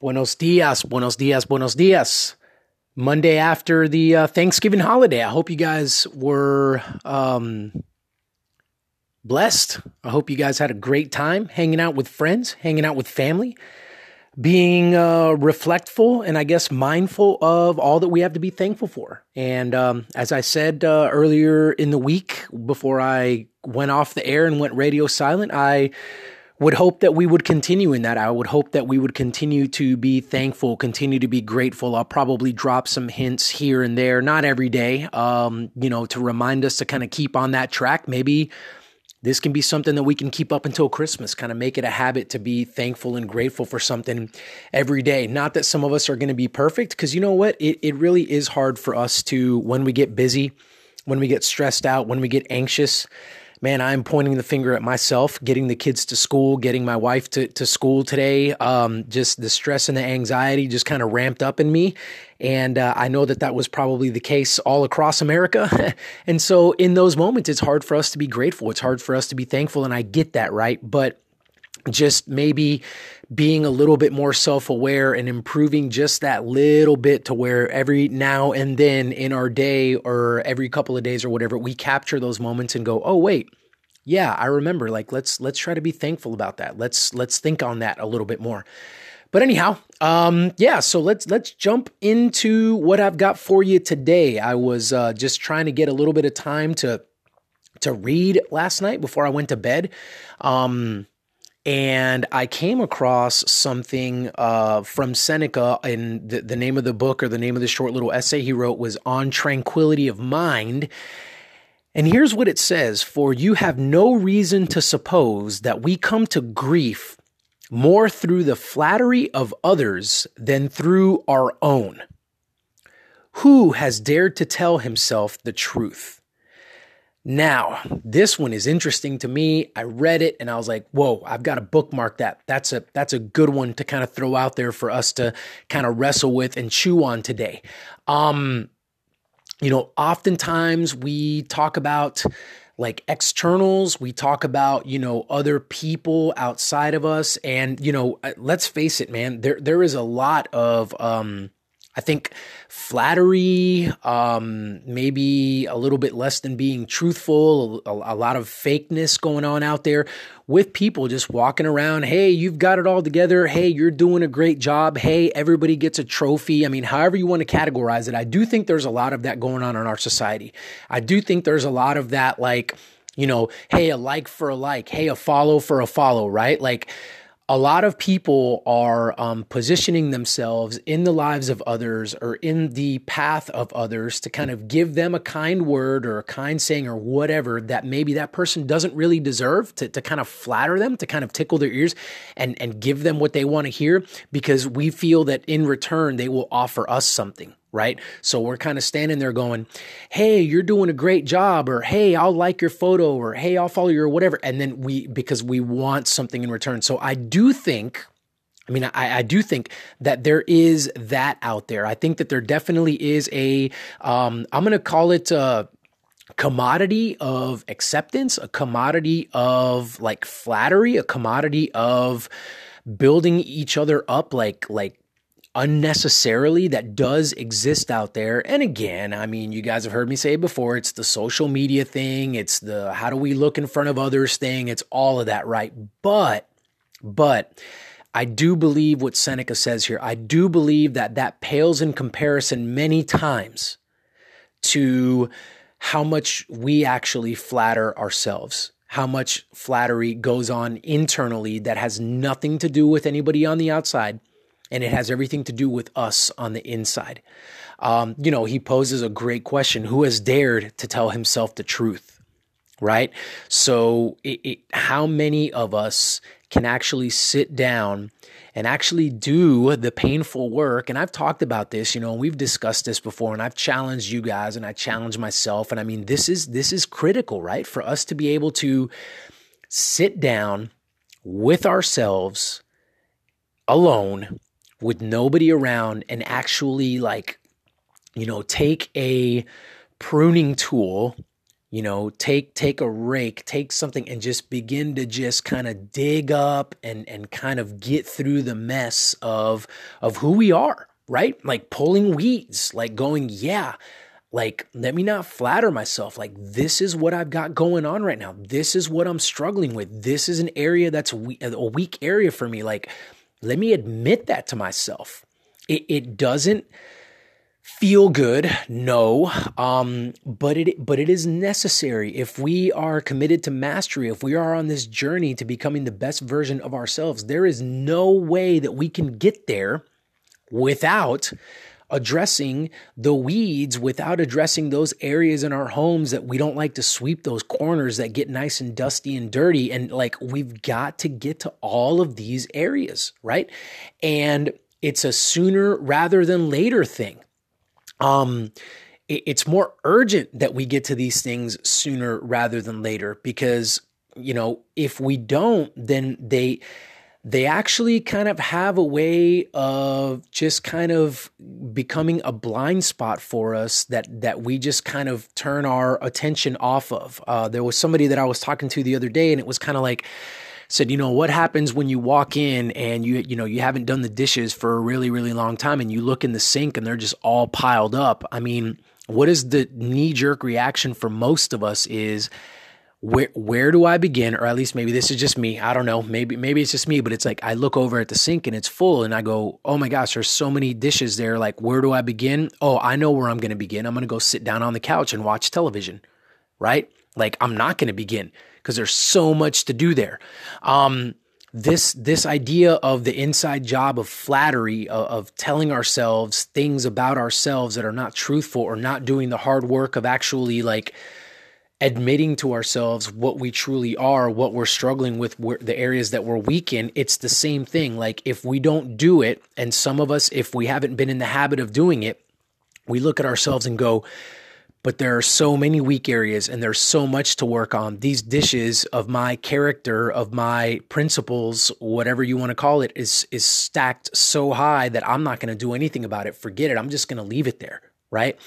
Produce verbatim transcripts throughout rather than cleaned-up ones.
Buenos dias, buenos dias, buenos dias. Monday after the uh, Thanksgiving holiday. I hope you guys were um, blessed. I hope you guys had a great time hanging out with friends, hanging out with family, being uh, reflectful and I guess mindful of all that we have to be thankful for. And um, as I said uh, earlier in the week, before I went off the air and went radio silent, I would hope that we would continue in that. I would hope that we would continue to be thankful, continue to be grateful. I'll probably drop some hints here and there, not every day, um, you know, to remind us to kind of keep on that track. Maybe this can be something that we can keep up until Christmas, kind of make it a habit to be thankful and grateful for something every day. Not that some of us are going to be perfect, because you know what? It, it really is hard for us to, when we get busy, when we get stressed out, when we get anxious. Man, I'm pointing the finger at myself, getting the kids to school, getting my wife to, to school today. Um, just the stress and the anxiety just kind of ramped up in me. And uh, I know that that was probably the case all across America. And so in those moments, it's hard for us to be grateful. It's hard for us to be thankful. And I get that, right? But just maybe being a little bit more self-aware and improving just that little bit to where every now and then in our day or every couple of days or whatever, we capture those moments and go, oh, wait, yeah, I remember, like, let's, let's try to be thankful about that. Let's, let's think on that a little bit more. But anyhow, um, yeah, so let's, let's jump into what I've got for you today. I was uh, just trying to get a little bit of time to, to read last night before I went to bed. Um, And I came across something uh, from Seneca, and the, the name of the book or the name of the short little essay he wrote was On Tranquility of Mind. And here's what it says: for you have no reason to suppose that we come to grief more through the flattery of others than through our own. Who has dared to tell himself the truth? Now, this one is interesting to me. I read it and I was like, whoa, I've got to bookmark that. That's a that's a good one to kind of throw out there for us to kind of wrestle with and chew on today. Um, you know, oftentimes we talk about like externals, we talk about, you know, other people outside of us. And, you know, let's face it, man, there there is a lot of um I think flattery, um, maybe a little bit less than being truthful, a, a lot of fakeness going on out there with people just walking around. Hey, you've got it all together. Hey, you're doing a great job. Hey, everybody gets a trophy. I mean, however you want to categorize it, I do think there's a lot of that going on in our society. I do think there's a lot of that, like, you know, hey, a like for a like, hey, a follow for a follow, right? Like, a lot of people are um, positioning themselves in the lives of others or in the path of others to kind of give them a kind word or a kind saying or whatever that maybe that person doesn't really deserve, to, to kind of flatter them, to kind of tickle their ears and, and give them what they want to hear, because we feel that in return, they will offer us something. Right? So we're kind of standing there going, hey, you're doing a great job, or hey, I'll like your photo, or hey, I'll follow you, or whatever. And then we, because we want something in return. So I do think, I mean, I, I do think that there is that out there. I think that there definitely is a, um, I'm going to call it a commodity of acceptance, a commodity of like flattery, a commodity of building each other up, like, like, unnecessarily, that does exist out there. And again, I mean, you guys have heard me say it before, it's the social media thing. It's the, how do we look in front of others thing? It's all of that, right? But, but I do believe what Seneca says here. I do believe that that pales in comparison many times to how much we actually flatter ourselves, how much flattery goes on internally that has nothing to do with anybody on the outside. And it has everything to do with us on the inside. Um, you know, he poses a great question. Who has dared to tell himself the truth, right? So it, it, how many of us can actually sit down and actually do the painful work? And I've talked about this, you know, and we've discussed this before, and I've challenged you guys and I challenged myself. And I mean, this is, this is critical, right? For us to be able to sit down with ourselves alone, with nobody around, and actually, like, you know, take a pruning tool You know, take take a rake, take something and just begin to just kind of dig up and and kind of get through the mess of of who we are, right? Like pulling weeds, like going, yeah, like let me not flatter myself. Like this is what I've got going on right now. This is what I'm struggling with. This is an area that's we- a weak area for me. Like let me admit that to myself. It, it doesn't feel good, no, um, but it but it is necessary if we are committed to mastery, if we are on this journey to becoming the best version of ourselves. There is no way that we can get there without addressing the weeds, without addressing those areas in our homes that we don't like to sweep, those corners that get nice and dusty and dirty. And like, we've got to get to all of these areas, right? And it's a sooner rather than later thing. Um, it, it's more urgent that we get to these things sooner rather than later, because, you know, if we don't, then they, they actually kind of have a way of just kind of becoming a blind spot for us that, that we just kind of turn our attention off of. Uh, there was somebody that I was talking to the other day, and it was kind of like, said, you know, what happens when you walk in and you, you know, you haven't done the dishes for a really, really long time and you look in the sink and they're just all piled up. I mean, what is the knee-jerk reaction for most of us is, where, where do I begin? Or at least maybe this is just me. I don't know. Maybe, maybe it's just me, but it's like, I look over at the sink and it's full and I go, oh my gosh, there's so many dishes there. Like, where do I begin? Oh, I know where I'm going to begin. I'm going to go sit down on the couch and watch television, right? Like, I'm not going to begin, because there's so much to do there. Um, this this idea of the inside job of flattery, of, of telling ourselves things about ourselves that are not truthful, or not doing the hard work of actually like admitting to ourselves what we truly are, what we're struggling with, where, the areas that we're weak in, it's the same thing. Like if we don't do it, and some of us, if we haven't been in the habit of doing it, we look at ourselves and go, but there are so many weak areas and there's so much to work on. These dishes of my character, of my principles, whatever you want to call it, is is stacked so high that I'm not going to do anything about it. Forget it. I'm just going to leave it there, right?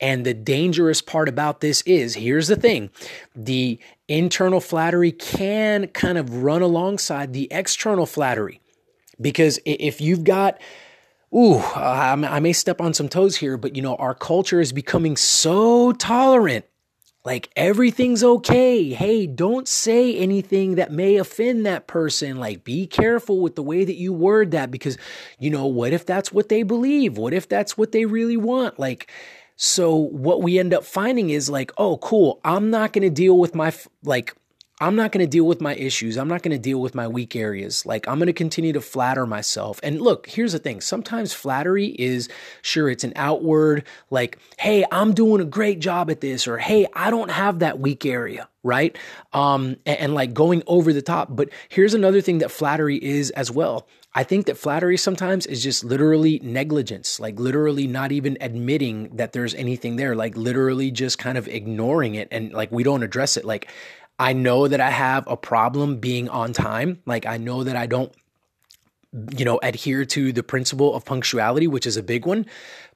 And the dangerous part about this is, here's the thing, the internal flattery can kind of run alongside the external flattery, because if you've got Ooh, uh, I may step on some toes here, but you know, our culture is becoming so tolerant. Like everything's okay. Hey, don't say anything that may offend that person. Like be careful with the way that you word that, because you know, what if that's what they believe? What if that's what they really want? Like, so what we end up finding is like, oh, cool. I'm not going to deal with my, like, I'm not going to deal with my issues. I'm not going to deal with my weak areas. Like I'm going to continue to flatter myself. And look, here's the thing. Sometimes flattery is, sure, it's an outward, like, hey, I'm doing a great job at this, or hey, I don't have that weak area, right? Um, and, and like going over the top. But here's another thing that flattery is as well. I think that flattery sometimes is just literally negligence, like literally not even admitting that there's anything there, like literally just kind of ignoring it. And like, we don't address it. Like, I know that I have a problem being on time. Like I know that I don't, you know, adhere to the principle of punctuality, which is a big one.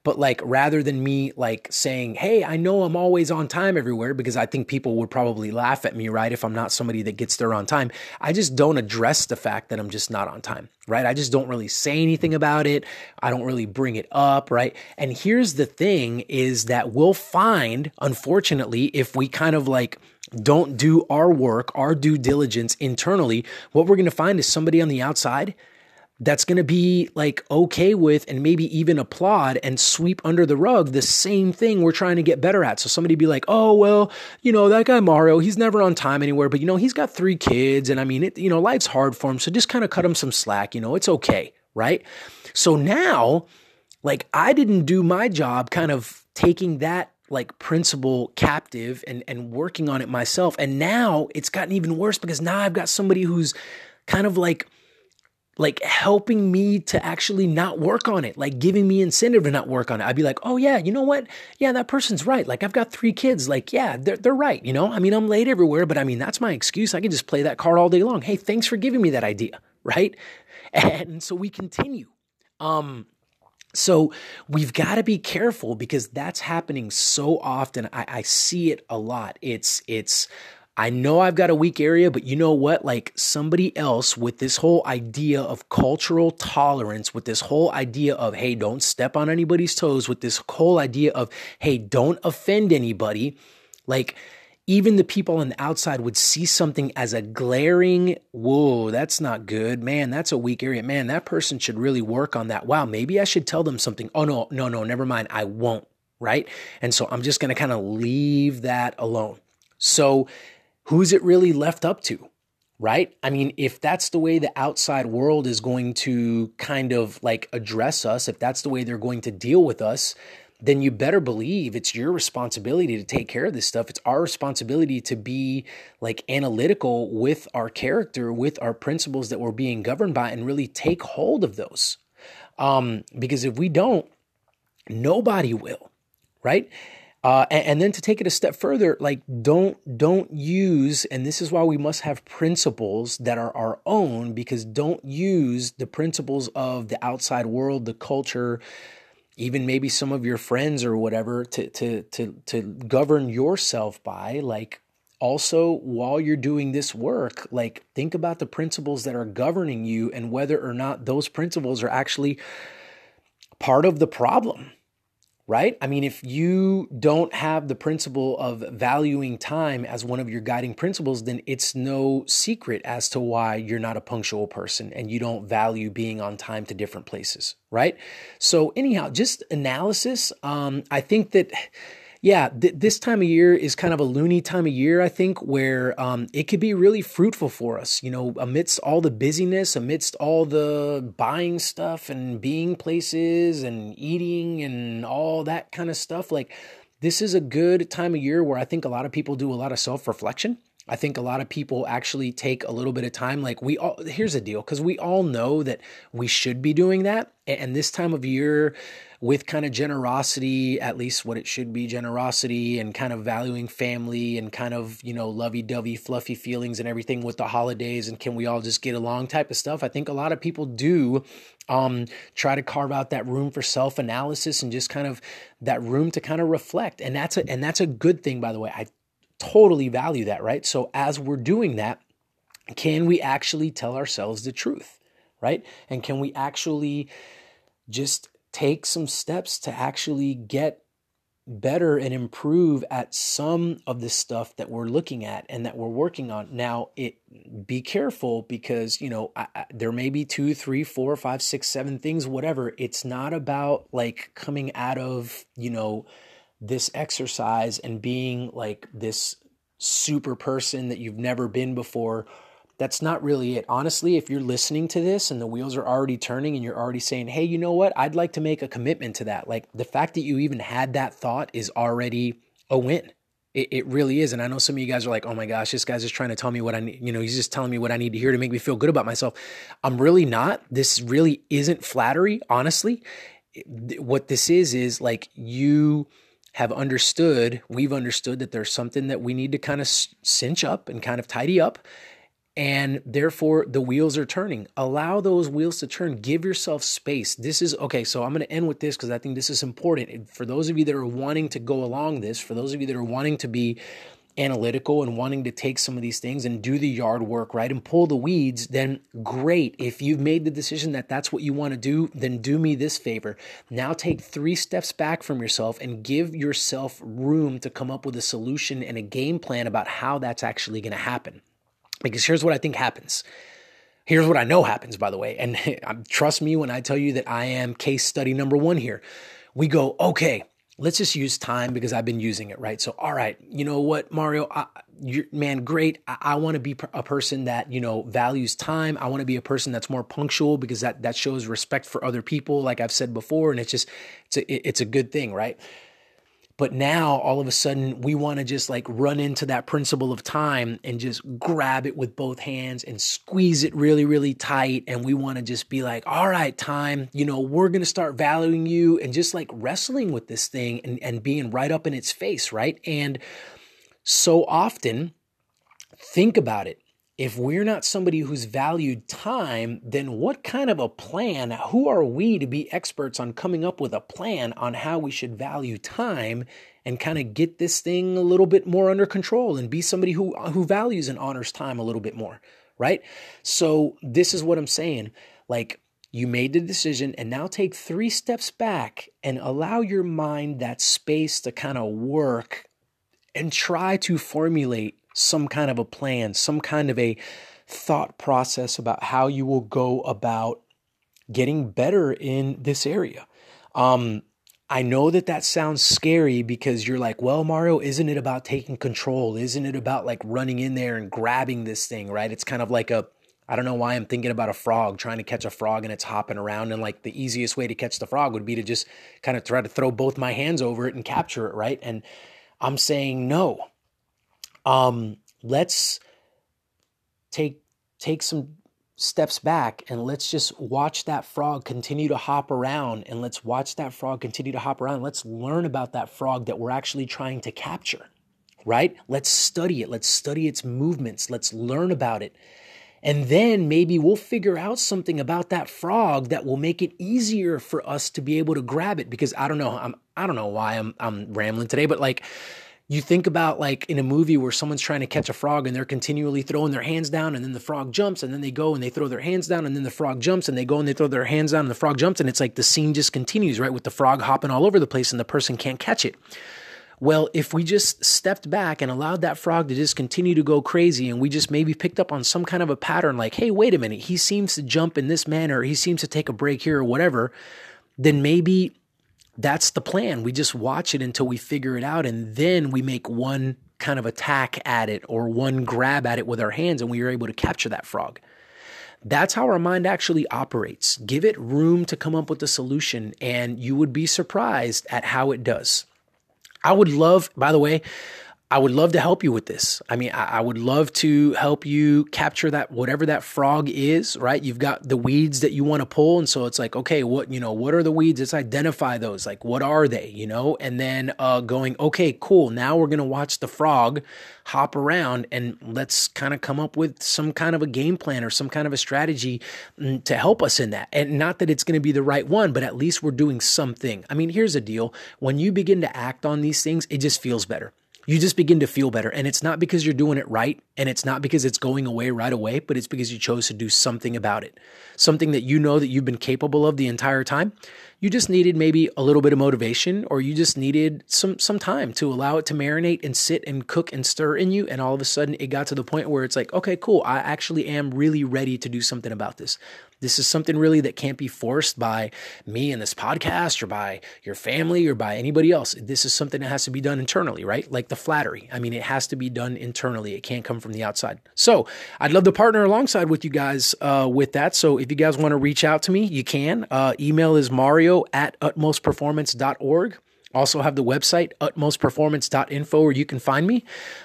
But like, rather than me like saying, hey, I know I'm always on time everywhere, because I think people would probably laugh at me, right? If I'm not somebody that gets there on time, I just don't address the fact that I'm just not on time, right? I just don't really say anything about it. I don't really bring it up, right? And here's the thing is that we'll find, unfortunately, if we kind of like, don't do our work, our due diligence internally, what we're going to find is somebody on the outside that's going to be like okay with, and maybe even applaud and sweep under the rug the same thing we're trying to get better at. So somebody be like, oh, well, you know, that guy Mario, he's never on time anywhere, but you know, he's got three kids and I mean, it, you know, life's hard for him. So just kind of cut him some slack, you know, it's okay. Right? So now like I didn't do my job kind of taking that like principle captive and, and working on it myself. And now it's gotten even worse, because now I've got somebody who's kind of like, like helping me to actually not work on it, like giving me incentive to not work on it. I'd be like, oh yeah, you know what? Yeah, that person's right. Like I've got three kids. Like, yeah, they're, they're right. You know, I mean, I'm late everywhere, but I mean, that's my excuse. I can just play that card all day long. Hey, thanks for giving me that idea. Right. And so we continue. Um, So we've got to be careful because that's happening so often. I, I see it a lot. It's, it's, I know I've got a weak area, but you know what? Like somebody else with this whole idea of cultural tolerance, with this whole idea of, hey, don't step on anybody's toes, with this whole idea of, hey, don't offend anybody. Like even the people on the outside would see something as a glaring, whoa, that's not good. Man, that's a weak area. Man, that person should really work on that. Wow, maybe I should tell them something. Oh, no, no, no, never mind. I won't, right? And so I'm just going to kind of leave that alone. So who's it really left up to, right? I mean, if that's the way the outside world is going to kind of like address us, if that's the way they're going to deal with us, then you better believe it's your responsibility to take care of this stuff. It's our responsibility to be like analytical with our character, with our principles that we're being governed by, and really take hold of those. Um, because if we don't, nobody will, right? Uh, and, and then to take it a step further, like don't, don't use, and this is why we must have principles that are our own, because don't use the principles of the outside world, the culture, even maybe some of your friends or whatever to, to, to, to govern yourself by. Like also while you're doing this work, like think about the principles that are governing you and whether or not those principles are actually part of the problem. Right? I mean, if you don't have the principle of valuing time as one of your guiding principles, then it's no secret as to why you're not a punctual person and you don't value being on time to different places, right? So anyhow, just analysis. Um, I think that, yeah, th- this time of year is kind of a loony time of year, I think, where um, it could be really fruitful for us, you know, amidst all the busyness, amidst all the buying stuff and being places and eating and all that kind of stuff. Like this is a good time of year where I think a lot of people do a lot of self-reflection. I think a lot of people actually take a little bit of time. Like we all, here's the deal, because we all know that we should be doing that. And this time of year with kind of generosity, at least what it should be, generosity and kind of valuing family and kind of, you know, lovey-dovey, fluffy feelings and everything with the holidays and can we all just get along type of stuff. I think a lot of people do um, try to carve out that room for self-analysis and just kind of that room to kind of reflect. And that's a, and that's a good thing, by the way. I totally value that, right? So as we're doing that, can we actually tell ourselves the truth, right? And can we actually just take some steps to actually get better and improve at some of the stuff that we're looking at and that we're working on? Now, it be careful because, you know, I, I, there may be two, three, four, five, six, seven things, whatever. It's not about like coming out of, you know, this exercise and being like this super person that you've never been before. That's not really it. Honestly, if you're listening to this and the wheels are already turning and you're already saying, hey, you know what? I'd like to make a commitment to that. Like the fact that you even had that thought is already a win. It, it really is. And I know some of you guys are like, oh my gosh, this guy's just trying to tell me what I need. You know, he's just telling me what I need to hear to make me feel good about myself. I'm really not. This really isn't flattery. Honestly, what this is, is like you have understood, we've understood that there's something that we need to kind of cinch up and kind of tidy up. And therefore the wheels are turning. Allow those wheels to turn. Give yourself space. This is okay. So I'm going to end with this because I think this is important. For those of you that are wanting to go along this, for those of you that are wanting to be analytical and wanting to take some of these things and do the yard work, right? And pull the weeds, then great. If you've made the decision that that's what you want to do, then do me this favor. Now take three steps back from yourself and give yourself room to come up with a solution and a game plan about how that's actually going to happen. Because here's what I think happens. Here's what I know happens, by the way. And trust me when I tell you that I am case study number one here. We go, okay, let's just use time because I've been using it, right? So, all right, you know what, Mario, I, you're, man, great. I, I want to be a person that, you know, values time. I want to be a person that's more punctual because that, that shows respect for other people, like I've said before. And it's just, it's a, it's a good thing, right? But now all of a sudden we want to just like run into that principle of time and just grab it with both hands and squeeze it really, really tight. And we want to just be like, all right, time, you know, we're going to start valuing you, and just like wrestling with this thing and, and being right up in its face, right? And so often, think about it. If we're not somebody who's valued time, then what kind of a plan, who are we to be experts on coming up with a plan on how we should value time and kind of get this thing a little bit more under control and be somebody who, who values and honors time a little bit more, right? So this is what I'm saying. Like, you made the decision, and now take three steps back and allow your mind that space to kind of work and try to formulate some kind of a plan, some kind of a thought process about how you will go about getting better in this area. Um, I know that that sounds scary because you're like, well, Mario, isn't it about taking control? Isn't it about like running in there and grabbing this thing, right? It's kind of like a, I don't know why I'm thinking about a frog, trying to catch a frog and it's hopping around. And like the easiest way to catch the frog would be to just kind of try to throw both my hands over it and capture it, right? And I'm saying, no. Um, let's take, take some steps back and let's just watch that frog continue to hop around and let's watch that frog continue to hop around. Let's learn about that frog that we're actually trying to capture, right? Let's study it. Let's study its movements. Let's learn about it. And then maybe we'll figure out something about that frog that will make it easier for us to be able to grab it. Because I don't know, I'm, I don't know why I'm, I'm rambling today, but like, you think about like in a movie where someone's trying to catch a frog and they're continually throwing their hands down and then the frog jumps and then they go and they throw their hands down and then the frog jumps and they go and they throw their hands down and the frog jumps and it's like the scene just continues, right? With the frog hopping all over the place and the person can't catch it. Well, if we just stepped back and allowed that frog to just continue to go crazy and we just maybe picked up on some kind of a pattern like, hey, wait a minute, he seems to jump in this manner, or he seems to take a break here or whatever, then maybe that's the plan. We just watch it until we figure it out. And then we make one kind of attack at it or one grab at it with our hands and we are able to capture that frog. That's how our mind actually operates. Give it room to come up with a solution and you would be surprised at how it does. I would love, by the way, I would love to help you with this. I mean, I, I would love to help you capture that, whatever that frog is, right? You've got the weeds that you want to pull. And so it's like, okay, what, you know, what are the weeds? Let's identify those. Like, what are they, you know? And then uh, going, okay, cool. Now we're going to watch the frog hop around and let's kind of come up with some kind of a game plan or some kind of a strategy to help us in that. And not that it's going to be the right one, but at least we're doing something. I mean, here's the deal. When you begin to act on these things, it just feels better. You just begin to feel better. And it's not because you're doing it right. And it's not because it's going away right away, but it's because you chose to do something about it. Something that you know that you've been capable of the entire time. You just needed maybe a little bit of motivation, or you just needed some, some time to allow it to marinate and sit and cook and stir in you. And all of a sudden it got to the point where it's like, okay, cool. I actually am really ready to do something about this. This is something really that can't be forced by me in this podcast or by your family or by anybody else. This is something that has to be done internally, right? Like the flattery. I mean, it has to be done internally. It can't come from the outside. So I'd love to partner alongside with you guys uh, with that. So if you guys want to reach out to me, you can. Uh, email is mario at utmost performance dot org. Also have the website, utmost performance dot info, where you can find me.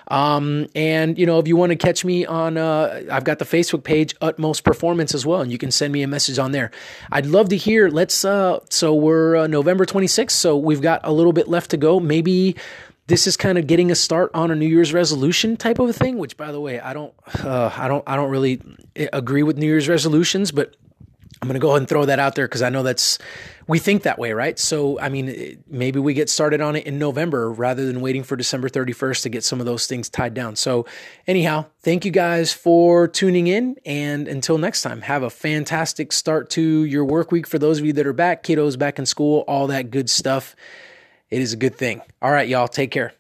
Um, and, you know, if you want to catch me on, uh, I've got the Facebook page, Utmost Performance as well, and you can send me a message on there. I'd love to hear, let's, uh, so we're uh, November twenty-sixth, so we've got a little bit left to go. Maybe this is kind of getting a start on a New Year's resolution type of a thing, which, by the way, I don't, uh, I don't, I don't really agree with New Year's resolutions, but I'm going to go ahead and throw that out there because I know that's, we think that way, right? So, I mean, maybe we get started on it in November rather than waiting for December thirty-first to get some of those things tied down. So anyhow, thank you guys for tuning in. And until next time, have a fantastic start to your work week. For those of you that are back, kiddos back in school, all that good stuff. It is a good thing. All right, y'all, take care.